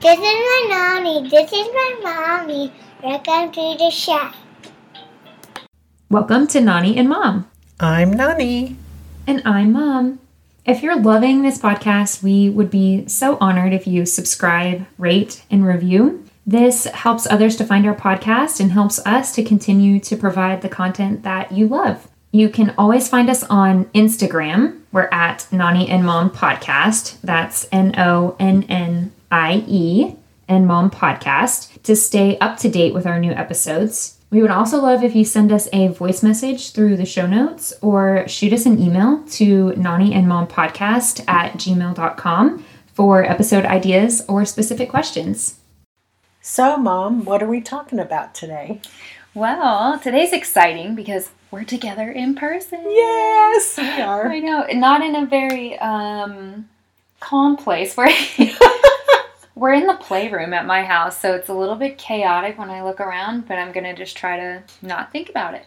This is my nanny, this is my mommy. Welcome to the shack. Welcome to Nani and Mom. I'm Nani. And I'm Mom. If you're loving this podcast, we would be so honored if you subscribe, rate, and review. This helps others to find our podcast and helps us to continue to provide the content that you love. You can always find us on Instagram. We're at Nani and Mom Podcast. That's NONNIE and Mom Podcast to stay up to date with our new episodes. We would also love if you send us a voice message through the show notes or shoot us an email to naniandmompodcast@gmail.com for episode ideas or specific questions. So, Mom, what are we talking about today? Well, today's exciting because we're together in person. Yes, we are. I know. Not in a very calm place. We're in the playroom at my house, so it's a little bit chaotic when I look around, but I'm going to just try to not think about it.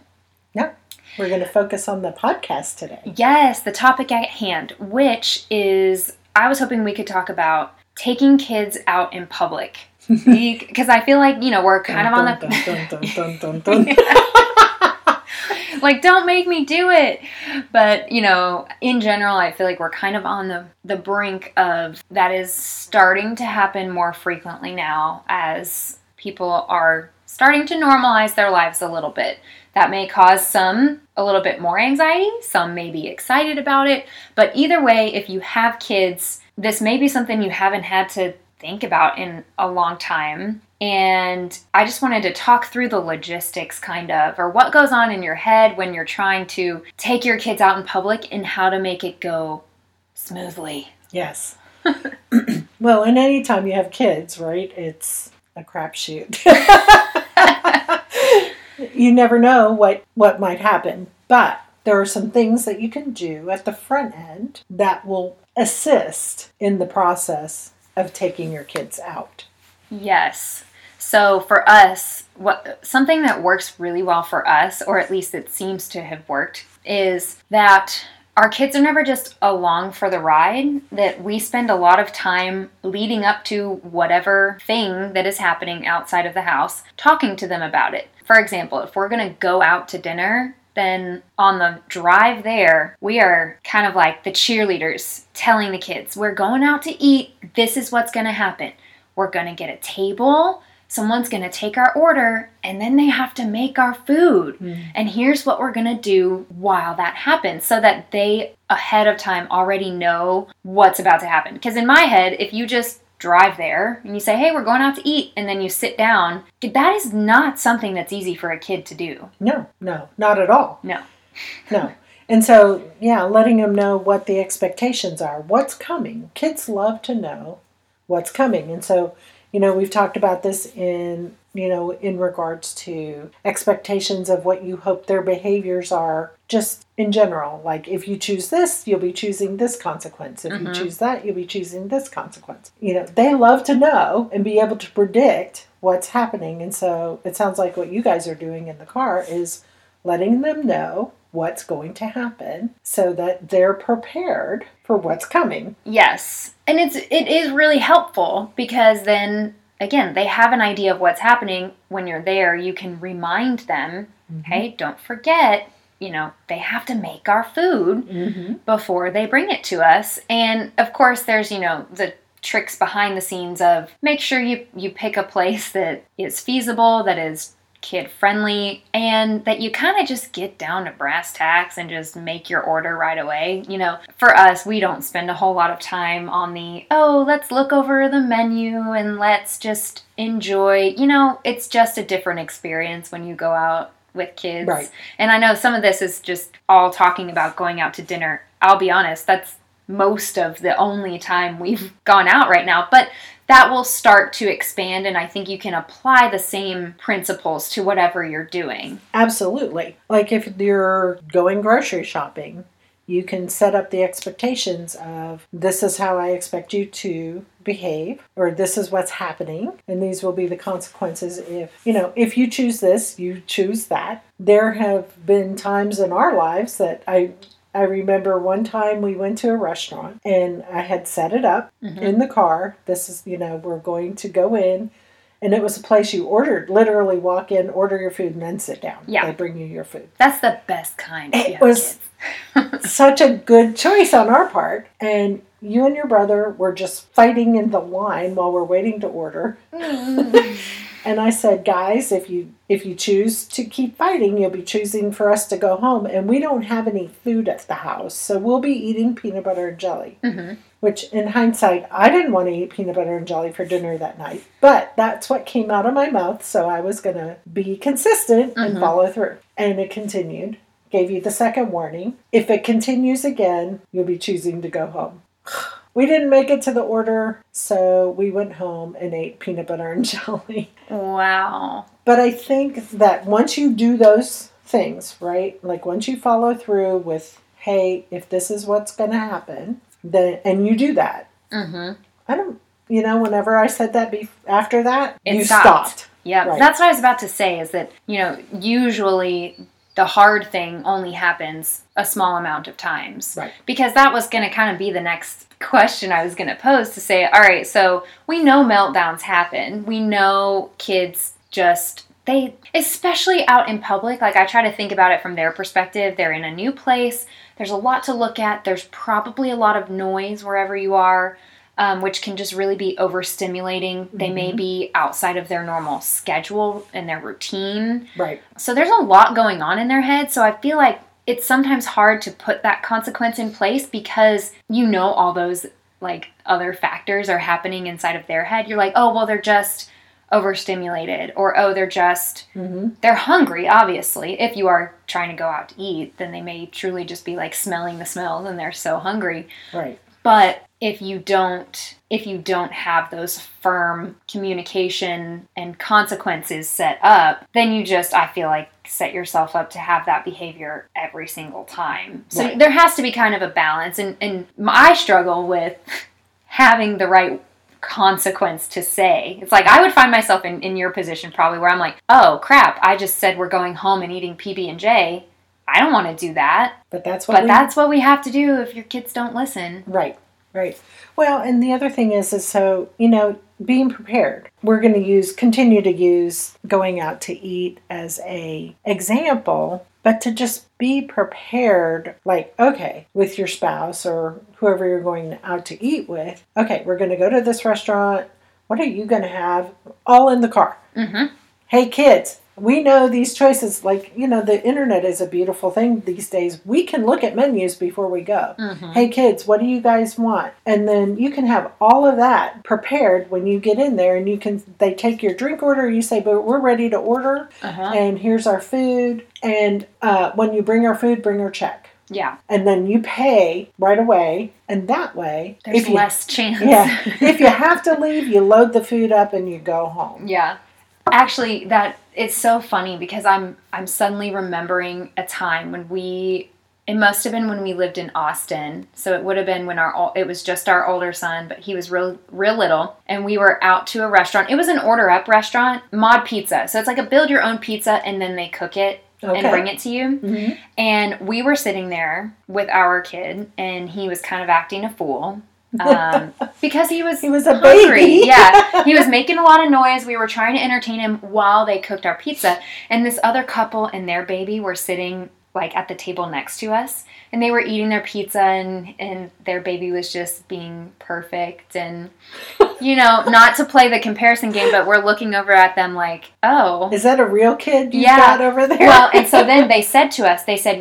Yep. We're going to focus on the podcast today. Yes, the topic at hand, which is, I was hoping we could talk about taking kids out in public. Because I feel like, we're kind of on like, don't make me do it. But, in general, I feel like we're kind of on the brink of that is starting to happen more frequently now as people are starting to normalize their lives a little bit. That may cause some a little bit more anxiety. Some may be excited about it. But either way, if you have kids, this may be something you haven't had to think about in a long time. And I just wanted to talk through the logistics or what goes on in your head when you're trying to take your kids out in public and how to make it go smoothly. Yes. Well, and any time you have kids, right, it's a crapshoot. You never know what might happen, but there are some things that you can do at the front end that will assist in the process of taking your kids out. Yes. So for us, something that works really well for us, or at least it seems to have worked, is that our kids are never just along for the ride, that we spend a lot of time leading up to whatever thing that is happening outside of the house, talking to them about it. For example, if we're going to go out to dinner, then on the drive there, we are kind of like the cheerleaders telling the kids, we're going out to eat, this is what's going to happen. We're going to get a table, someone's going to take our order, and then they have to make our food. Mm. And here's what we're going to do while that happens so that they ahead of time already know what's about to happen. Because in my head, if you just drive there and you say, hey, we're going out to eat, and then you sit down, that is not something that's easy for a kid to do. No, not at all. No. And so, letting them know what the expectations are, what's coming. Kids love to know what's coming. And so, we've talked about this in regards to expectations of what you hope their behaviors are just in general. Like if you choose this, you'll be choosing this consequence. If you choose that, you'll be choosing this consequence. They love to know and be able to predict what's happening. And so it sounds like what you guys are doing in the car is letting them know what's going to happen so that they're prepared for what's coming. Yes. And it is really helpful because then, again, they have an idea of what's happening. When you're there, you can remind them, hey, don't forget, they have to make our food before they bring it to us. And, of course, there's, the tricks behind the scenes of make sure you pick a place that is feasible, that is kid-friendly, and that you kind of just get down to brass tacks and just make your order right away. For us, we don't spend a whole lot of time on the, let's look over the menu and let's just enjoy. It's just a different experience when you go out with kids. Right. And I know some of this is just all talking about going out to dinner. I'll be honest, that's most of the only time we've gone out right now. But that will start to expand, and I think you can apply the same principles to whatever you're doing. Absolutely. Like if you're going grocery shopping, you can set up the expectations of this is how I expect you to behave, or this is what's happening, and these will be the consequences if you choose this, you choose that. There have been times in our lives that I I remember one time we went to a restaurant and I had set it up in the car. This is, we're going to go in. And it was a place you ordered, literally walk in, order your food, and then sit down. Yeah. They bring you your food. That's the best kind. It was such a good choice on our part. And you and your brother were just fighting in the line while we're waiting to order. And I said, guys, if you choose to keep fighting, you'll be choosing for us to go home. And we don't have any food at the house, so we'll be eating peanut butter and jelly. Mm-hmm. Which, in hindsight, I didn't want to eat peanut butter and jelly for dinner that night. But that's what came out of my mouth, so I was going to be consistent and follow through. And it continued. Gave you the second warning. If it continues again, you'll be choosing to go home. We didn't make it to the order, so we went home and ate peanut butter and jelly. Wow. But I think that once you do those things, right? Like once you follow through with, hey, if this is what's going to happen... and you do that. Mm-hmm. I don't, whenever I said that after that, it stopped. Yeah, right. That's what I was about to say is that, usually the hard thing only happens a small amount of times. Right. Because that was going to kind of be the next question I was going to pose to say, all right, so we know meltdowns happen. We know kids just... They, especially out in public, like I try to think about it from their perspective. They're in a new place. There's a lot to look at. There's probably a lot of noise wherever you are, which can just really be overstimulating. Mm-hmm. They may be outside of their normal schedule and their routine. Right. So there's a lot going on in their head. So I feel like it's sometimes hard to put that consequence in place because all those like other factors are happening inside of their head. You're like, oh, well, they're just... overstimulated, or they're just they're hungry. Obviously, if you are trying to go out to eat, then they may truly just be like smelling the smells and they're so hungry. Right. But if you don't have those firm communication and consequences set up, then you just set yourself up to have that behavior every single time. So right. There has to be kind of a balance, and I struggle with having the right consequence to say. It's like I would find myself in your position probably where I'm like, oh crap, I just said we're going home and eating PB&J. I don't want to do that. That's what we have to do if your kids don't listen. Right. Well, and the other thing is so, being prepared. We're going to continue to use going out to eat as a example, but to just be prepared, like, okay, with your spouse or whoever you're going out to eat with, okay, we're going to go to this restaurant. What are you going to have? All in the car. Mm-hmm. Hey, kids, we know these choices. Like, the internet is a beautiful thing these days. We can look at menus before we go. Mm-hmm. Hey, kids, what do you guys want? And then you can have all of that prepared when you get in there and they take your drink order. You say, but we're ready to order and here's our food. And when you bring our food, bring our check. Yeah. And then you pay right away. And that way... There's less chance. Yeah. If you have to leave, you load the food up and you go home. Yeah. Actually, it's so funny because I'm suddenly remembering a time when it must have been when we lived in Austin. So it would have been when it was just our older son, but he was real little. And we were out to a restaurant. It was an order up restaurant, Mod Pizza. So it's like a build your own pizza and then they cook it. Okay. And bring it to you. Mm-hmm. And we were sitting there with our kid, and he was kind of acting a fool because he was a hungry baby. Yeah, he was making a lot of noise. We were trying to entertain him while they cooked our pizza. And this other couple and their baby were sitting like at the table next to us, and they were eating their pizza, and their baby was just being perfect, and not to play the comparison game, but we're looking over at them like, oh, is that a real kid you got over there? Well, and so then they said,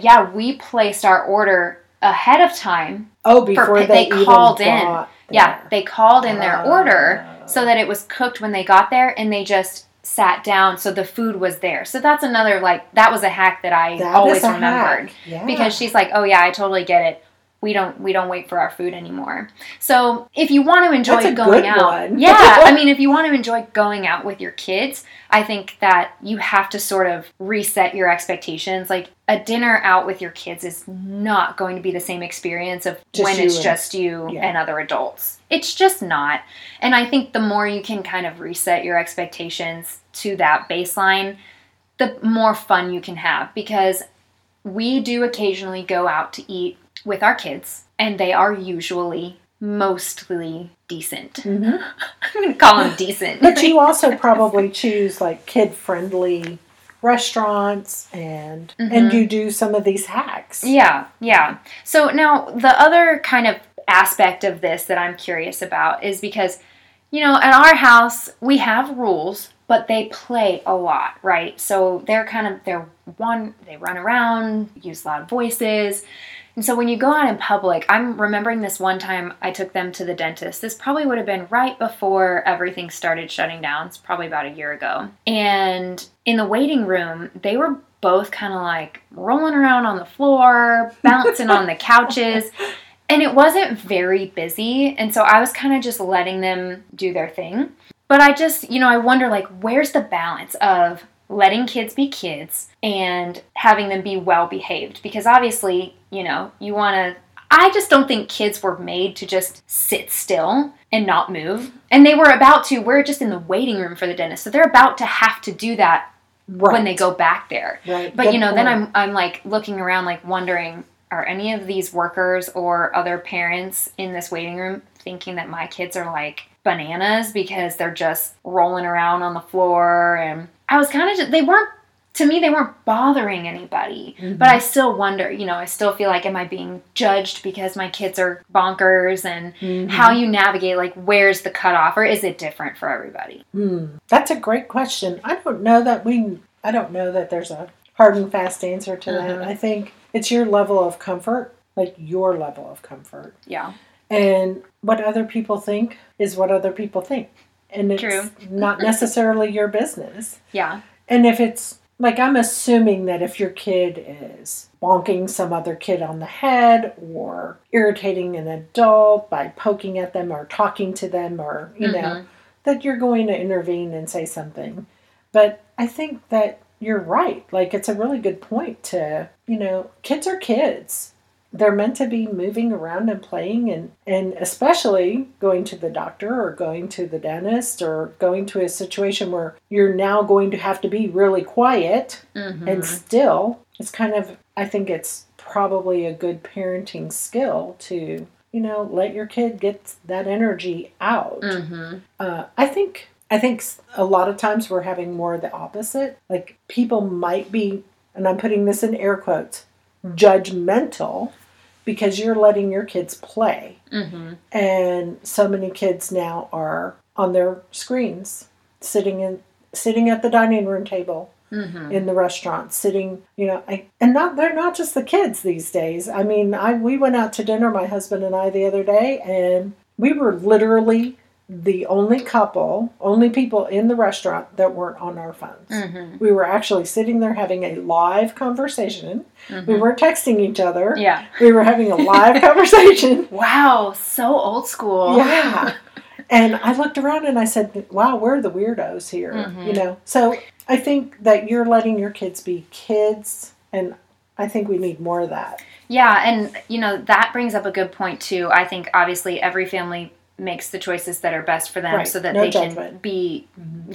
yeah, we placed our order ahead of time. Oh, before they called in. Yeah, they called in their order so that it was cooked when they got there, and they just sat down, so the food was there. So that's another, that was a hack that I always remembered. Yeah. Because she's like, oh yeah, I totally get it. We don't wait for our food anymore. So if you want to enjoy going out, yeah, I mean, if you want to enjoy going out with your kids, I think that you have to sort of reset your expectations. Like a dinner out with your kids is not going to be the same experience of when it's just you and other adults. It's just not. And I think the more you can kind of reset your expectations to that baseline, the more fun you can have, because We do occasionally go out to eat with our kids, and they are usually mostly decent. Mm-hmm. I'm going to call them decent. But you also probably choose like kid-friendly restaurants and you do some of these hacks. Yeah. So now the other kind of aspect of this that I'm curious about is because, you know, at our house we have rules, but they play a lot, right? So they run around, use loud voices. And so when you go out in public, I'm remembering this one time I took them to the dentist. This probably would have been right before everything started shutting down. It's probably about a year ago. And in the waiting room, they were both kind of like rolling around on the floor, bouncing on the couches. And it wasn't very busy. And so I was kind of just letting them do their thing. But I just, you know, I wonder like, where's the balance of letting kids be kids and having them be well-behaved? Because obviously, you know, I just don't think kids were made to just sit still and not move. And they were we're just in the waiting room for the dentist. So they're about to have to do that when they go back there. Right. But, you know, then I'm like looking around, like wondering, are any of these workers or other parents in this waiting room thinking that my kids are like bananas because they're just rolling around on the floor? And I was kind of just, they weren't bothering anybody, but I still wonder, you know, I still feel like, am I being judged because my kids are bonkers? And how you navigate, like, where's the cutoff, or is it different for everybody? That's a great question. I don't know that there's a hard and fast answer to that. I think it's your level of comfort. Yeah. And what other people think is what other people think. And it's not necessarily your business. Yeah. And if it's, like, I'm assuming that if your kid is bonking some other kid on the head or irritating an adult by poking at them or talking to them or, you know, that you're going to intervene and say something. But I think that you're right. Like, it's a really good point to, you know, kids are kids. They're meant to be moving around and playing and especially going to the doctor or going to the dentist or going to a situation where you're now going to have to be really quiet and still. It's kind of, I think it's probably a good parenting skill to, you know, let your kid get that energy out. I think a lot of times we're having more of the opposite. Like people might be, and I'm putting this in air quotes, judgmental because you're letting your kids play. And so many kids now are on their screens, sitting at the dining room table in the restaurant, sitting, you know, they're not just the kids these days. I mean, we went out to dinner, my husband and I, the other day, and we were literally the only people in the restaurant that weren't on our phones. We were actually sitting there having a live conversation. We weren't texting each other. Yeah. We were having a live conversation. Wow. So old school. Yeah. And I looked around and I said, wow, we're the weirdos here. You know? So I think that you're letting your kids be kids, and I think we need more of that. Yeah. And, you know, that brings up a good point too. I think obviously every family makes the choices that are best for them, so that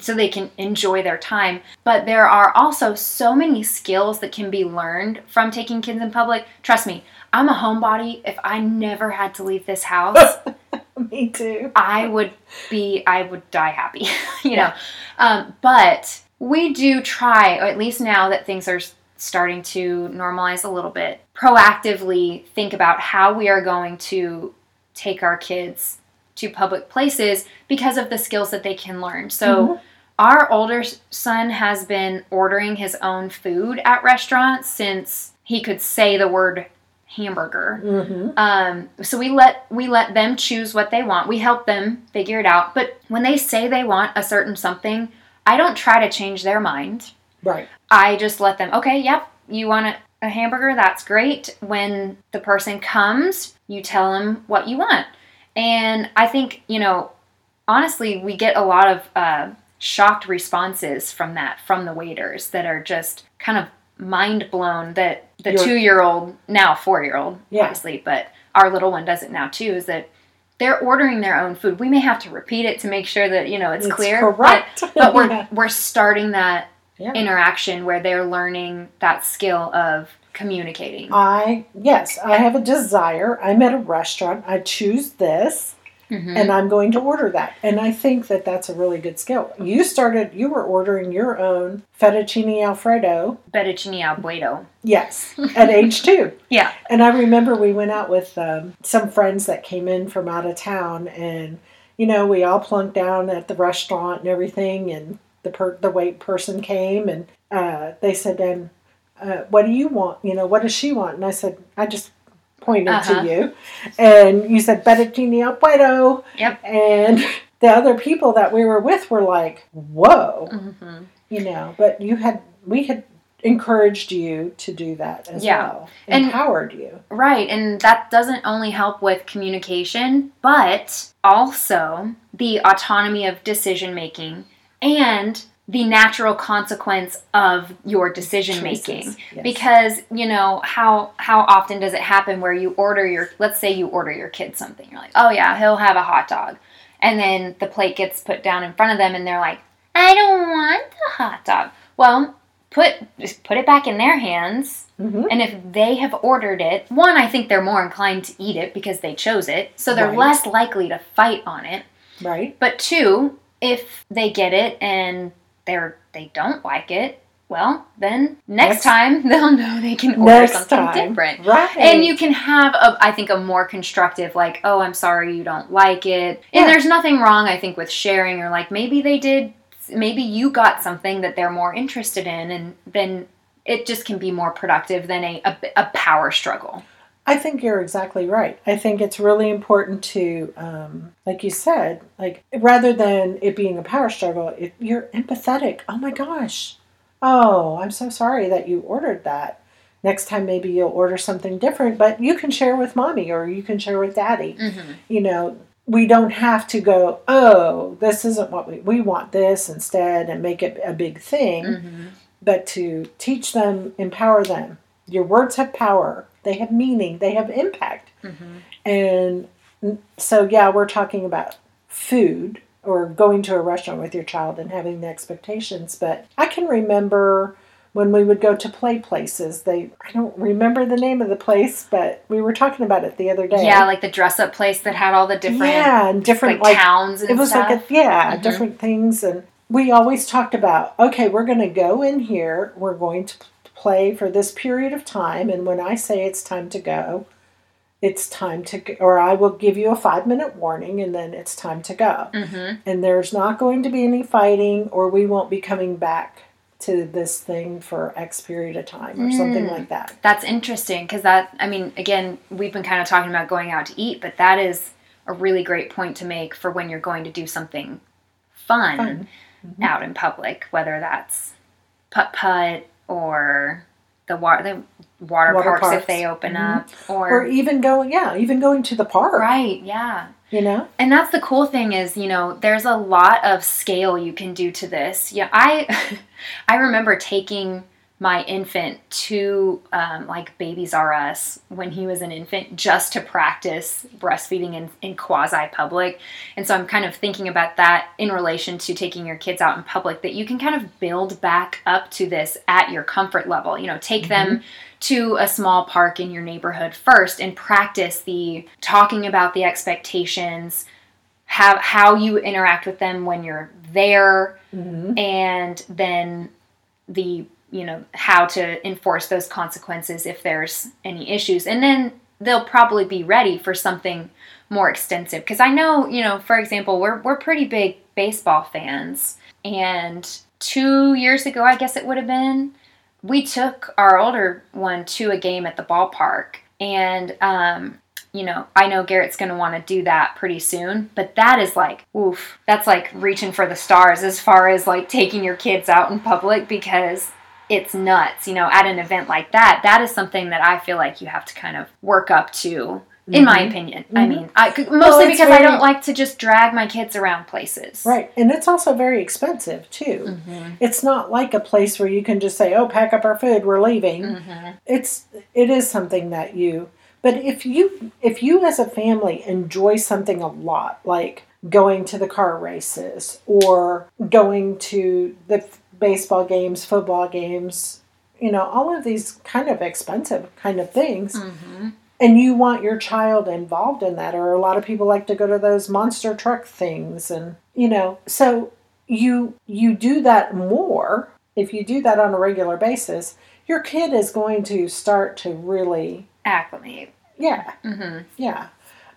so they can enjoy their time. But there are also so many skills that can be learned from taking kids in public. Trust me, I'm a homebody. If I never had to leave this house, me too. I would die happy, you know. But we do try, or at least now that things are starting to normalize a little bit, proactively think about how we are going to take our kids to public places because of the skills that they can learn. So our older son has been ordering his own food at restaurants since he could say the word hamburger. So we let them choose what they want. We help them figure it out. But when they say they want a certain something, I don't try to change their mind. Right. I just let them, okay, yep, you want a hamburger? That's great. When the person comes, you tell them what you want. And I think, you know, honestly, we get a lot of shocked responses from that, from the waiters that are just kind of mind blown that the 2-year-old, now 4-year-old, obviously, but our little one does it now too, is that they're ordering their own food. We may have to repeat it to make sure that, you know, it's clear. Correct. But we're starting that interaction where they're learning that skill of communicating. I have a desire. I'm at a restaurant. I choose this, mm-hmm. and I'm going to order that. And I think that that's a really good skill. You were ordering your own fettuccine alfredo. Fettuccine alfredo. Yes, at age 2. Yeah. And I remember we went out with some friends that came in from out of town, and, you know, we all plunked down at the restaurant and everything, and the wait person came, and they said, then, what do you want? You know, what does she want? And I said, I just pointed to you. And you said, fettuccine alfredo. Yep. And the other people that we were with were like, whoa. Mm-hmm. You know, but we had encouraged you to do that as well. Empowered you. Right. And that doesn't only help with communication, but also the autonomy of decision making and the natural consequence of your decision-making. Yes. Because, you know, how often does it happen where you order let's say you order your kid something. You're like, oh, yeah, he'll have a hot dog. And then the plate gets put down in front of them, and they're like, I don't want the hot dog. Well, just put it back in their hands. Mm-hmm. And if they have ordered it, one, I think they're more inclined to eat it because they chose it. So they're less likely to fight on it. Right. But two, if they get it and they don't like it, well, then next time they'll know they can order something different. Right. And you can have, I think, a more constructive, like, oh, I'm sorry you don't like it. Yeah. And there's nothing wrong, I think, with sharing, or like maybe you got something that they're more interested in, and then it just can be more productive than a power struggle. I think you're exactly right. I think it's really important to, like you said, like rather than it being a power struggle, you're empathetic. Oh my gosh. Oh, I'm so sorry that you ordered that. Next time maybe you'll order something different, but you can share with mommy or you can share with daddy. Mm-hmm. You know, we don't have to go, oh, this isn't what we want this instead and make it a big thing, mm-hmm. but to teach them, empower them. Your words have power. They have meaning. They have impact. Mm-hmm. And so, yeah, we're talking about food or going to a restaurant with your child and having the expectations. But I can remember when we would go to play places. I don't remember the name of the place, but we were talking about it the other day. Yeah, like the dress-up place that had all the different like towns and stuff. It was stuff. Different things. And we always talked about, okay, we're going to go in here. We're going to play for this period of time, and when I say it's time to go, it's time to go, or I will give you a 5-minute warning, and then it's time to go. Mm-hmm. And there's not going to be any fighting, or we won't be coming back to this thing for X period of time, or something like that. That's interesting, because again, we've been kind of talking about going out to eat, but that is a really great point to make for when you're going to do something fun. Mm-hmm. out in public, whether that's putt-putt, or the water parks if they open mm-hmm. up, or even going to the park. Right, yeah. You know? And that's the cool thing is, you know, there's a lot of scale you can do to this. Yeah, I remember taking my infant to like Babies R Us when he was an infant just to practice breastfeeding in quasi-public. And so I'm kind of thinking about that in relation to taking your kids out in public, that you can kind of build back up to this at your comfort level. You know, take mm-hmm. them to a small park in your neighborhood first and practice the talking about the expectations, how you interact with them when you're there, mm-hmm. and then you know, how to enforce those consequences if there's any issues. And then they'll probably be ready for something more extensive. Because I know, you know, for example, we're pretty big baseball fans. And 2 years ago, I guess it would have been, we took our older one to a game at the ballpark. And, you know, I know Garrett's going to want to do that pretty soon, but that is like, oof, that's like reaching for the stars as far as like taking your kids out in public, because it's nuts, you know, at an event like that. That is something that I feel like you have to kind of work up to, in mm-hmm. my opinion. Mm-hmm. I mean, mostly because I don't like to just drag my kids around places. Right. And it's also very expensive, too. Mm-hmm. It's not like a place where you can just say, oh, pack up our food, we're leaving. Mm-hmm. It is something that you... But if you as a family enjoy something a lot, like going to the car races or going to the baseball games, football games, you know, all of these kind of expensive kind of things. Mm-hmm. And you want your child involved in that. Or a lot of people like to go to those monster truck things. And, you know, so you do that more. If you do that on a regular basis, your kid is going to start to really acclimate. Yeah. Mm-hmm. Yeah.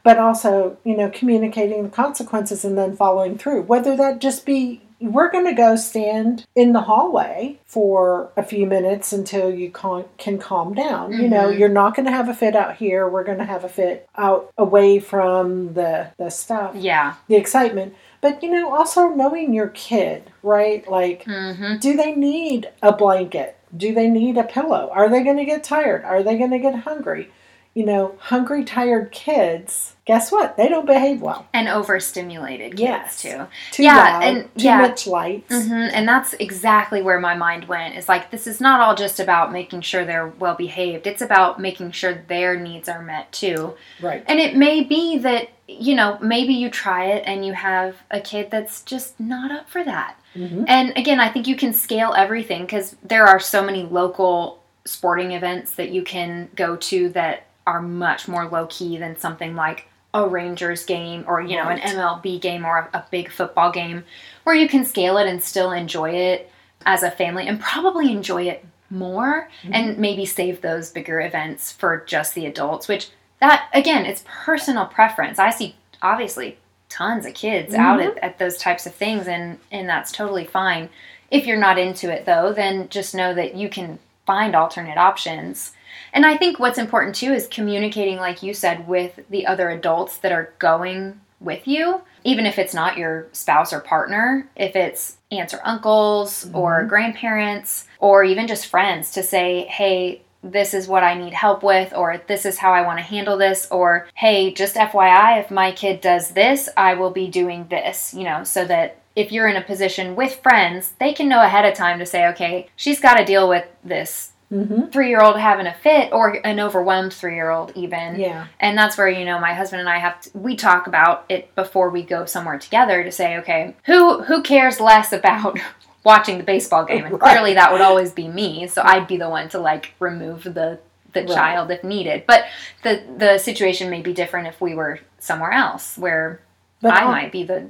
But also, you know, communicating the consequences and then following through. Whether that just be, we're going to go stand in the hallway for a few minutes until you can calm down. Mm-hmm. You know, you're not going to have a fit out here. We're going to have a fit out away from the stuff. Yeah. The excitement. But, you know, also knowing your kid, right? Like, mm-hmm. do they need a blanket? Do they need a pillow? Are they going to get tired? Are they going to get hungry? You know, hungry, tired kids, guess what? They don't behave well. And overstimulated kids, yes. too. Too loud, and, too much lights. Mm-hmm. And that's exactly where my mind went. It's like, this is not all just about making sure they're well-behaved. It's about making sure their needs are met, too. Right. And it may be that, you know, maybe you try it and you have a kid that's just not up for that. Mm-hmm. And, again, I think you can scale everything because there are so many local sporting events that you can go to that are much more low-key than something like a Rangers game or, you know, an MLB game or a big football game where you can scale it and still enjoy it as a family and probably enjoy it more mm-hmm. and maybe save those bigger events for just the adults, which that, again, it's personal preference. I see, obviously, tons of kids mm-hmm. out at those types of things, and that's totally fine. If you're not into it, though, then just know that you can find alternate options. And I think what's important, too, is communicating, like you said, with the other adults that are going with you, even if it's not your spouse or partner, if it's aunts or uncles mm-hmm. or grandparents or even just friends to say, hey, this is what I need help with, or this is how I want to handle this, or, hey, just FYI, if my kid does this, I will be doing this, you know, so that if you're in a position with friends, they can know ahead of time to say, okay, she's got to deal with this Mm-hmm. three-year-old having a fit or an overwhelmed three-year-old even. Yeah. And that's where, you know, my husband and I we talk about it before we go somewhere together to say, okay, who cares less about watching the baseball game? And right. clearly that would always be me. So I'd be the one to like remove the right. child if needed. But the situation may be different if we were somewhere else where I might be the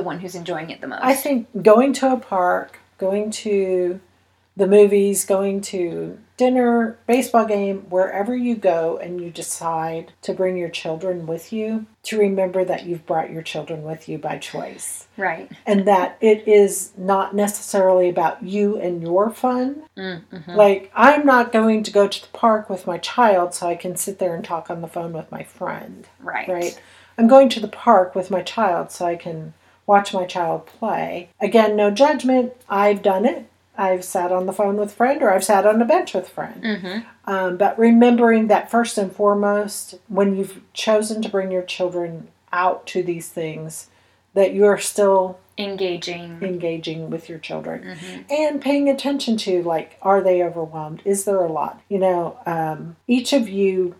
one who's enjoying it the most. I think going to a park, going to the movies, going to dinner, baseball game, wherever you go and you decide to bring your children with you, to remember that you've brought your children with you by choice. Right. And that it is not necessarily about you and your fun. Mm-hmm. Like, I'm not going to go to the park with my child so I can sit there and talk on the phone with my friend. Right. Right. I'm going to the park with my child so I can watch my child play. Again, no judgment. I've done it. I've sat on the phone with a friend or I've sat on a bench with a friend. Mm-hmm. But remembering that first and foremost, when you've chosen to bring your children out to these things, that you're still engaging with your children mm-hmm. and paying attention to, like, are they overwhelmed? Is there a lot? You know, each of you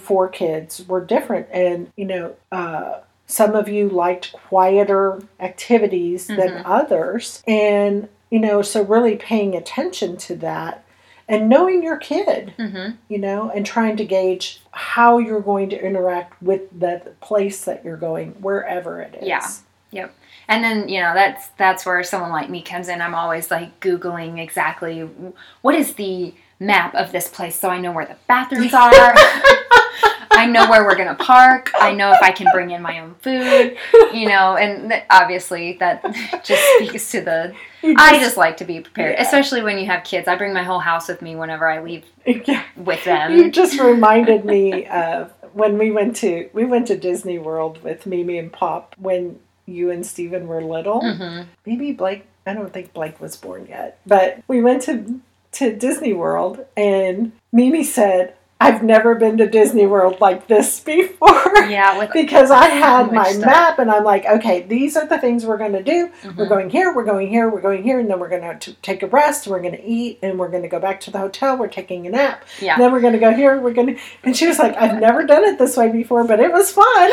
four kids were different and, you know, some of you liked quieter activities mm-hmm. than others. And, you know, so really paying attention to that and knowing your kid, mm-hmm. you know, and trying to gauge how you're going to interact with the place that you're going, wherever it is. Yeah. Yep. And then, you know, that's where someone like me comes in. I'm always like Googling exactly what is the map of this place so I know where the bathrooms are. I know where we're going to park. I know if I can bring in my own food, you know, and obviously that just speaks to I just like to be prepared, yeah. especially when you have kids. I bring my whole house with me whenever I leave yeah. with them. You just reminded me of when we went to Disney World with Mimi and Pop when you and Steven were little. Mm-hmm. Maybe Blake, I don't think Blake was born yet, but we went to Disney World and Mimi said, I've never been to Disney World like this before. Yeah. Because I had my map and I'm like, okay, these are the things we're going to do. Mm-hmm. We're going here, we're going here, we're going here. And then we're going to take a rest. We're going to eat and we're going to go back to the hotel. We're taking a nap. Yeah. And then we're going to go here. And she was like, I've never done it this way before, but it was fun.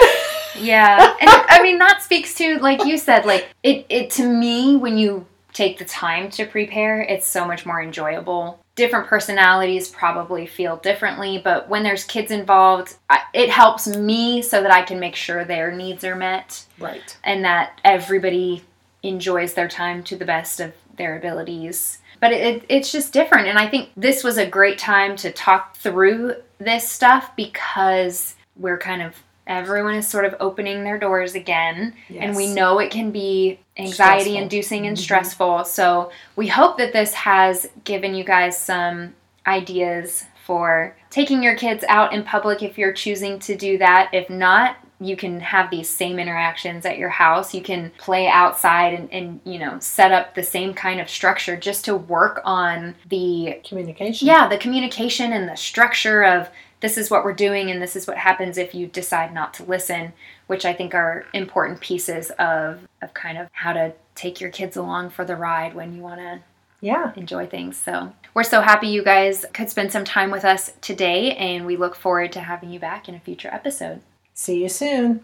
Yeah. And I mean, that speaks to, like you said, like it to me, when you take the time to prepare, it's so much more enjoyable. different personalities probably feel differently, but when there's kids involved, it helps me so that I can make sure their needs are met. Right. And that everybody enjoys their time to the best of their abilities. But it's just different. And I think this was a great time to talk through this stuff because we're kind of, everyone is sort of opening their doors again. Yes. And we know it can be anxiety-inducing and stressful. So we hope that this has given you guys some ideas for taking your kids out in public if you're choosing to do that. If not, you can have these same interactions at your house. You can play outside and you know, set up the same kind of structure just to work on the communication. Yeah, the communication and the structure of this is what we're doing and this is what happens if you decide not to listen, which I think are important pieces of kind of how to take your kids along for the ride when you want to enjoy things. So we're so happy you guys could spend some time with us today, and we look forward to having you back in a future episode. See you soon.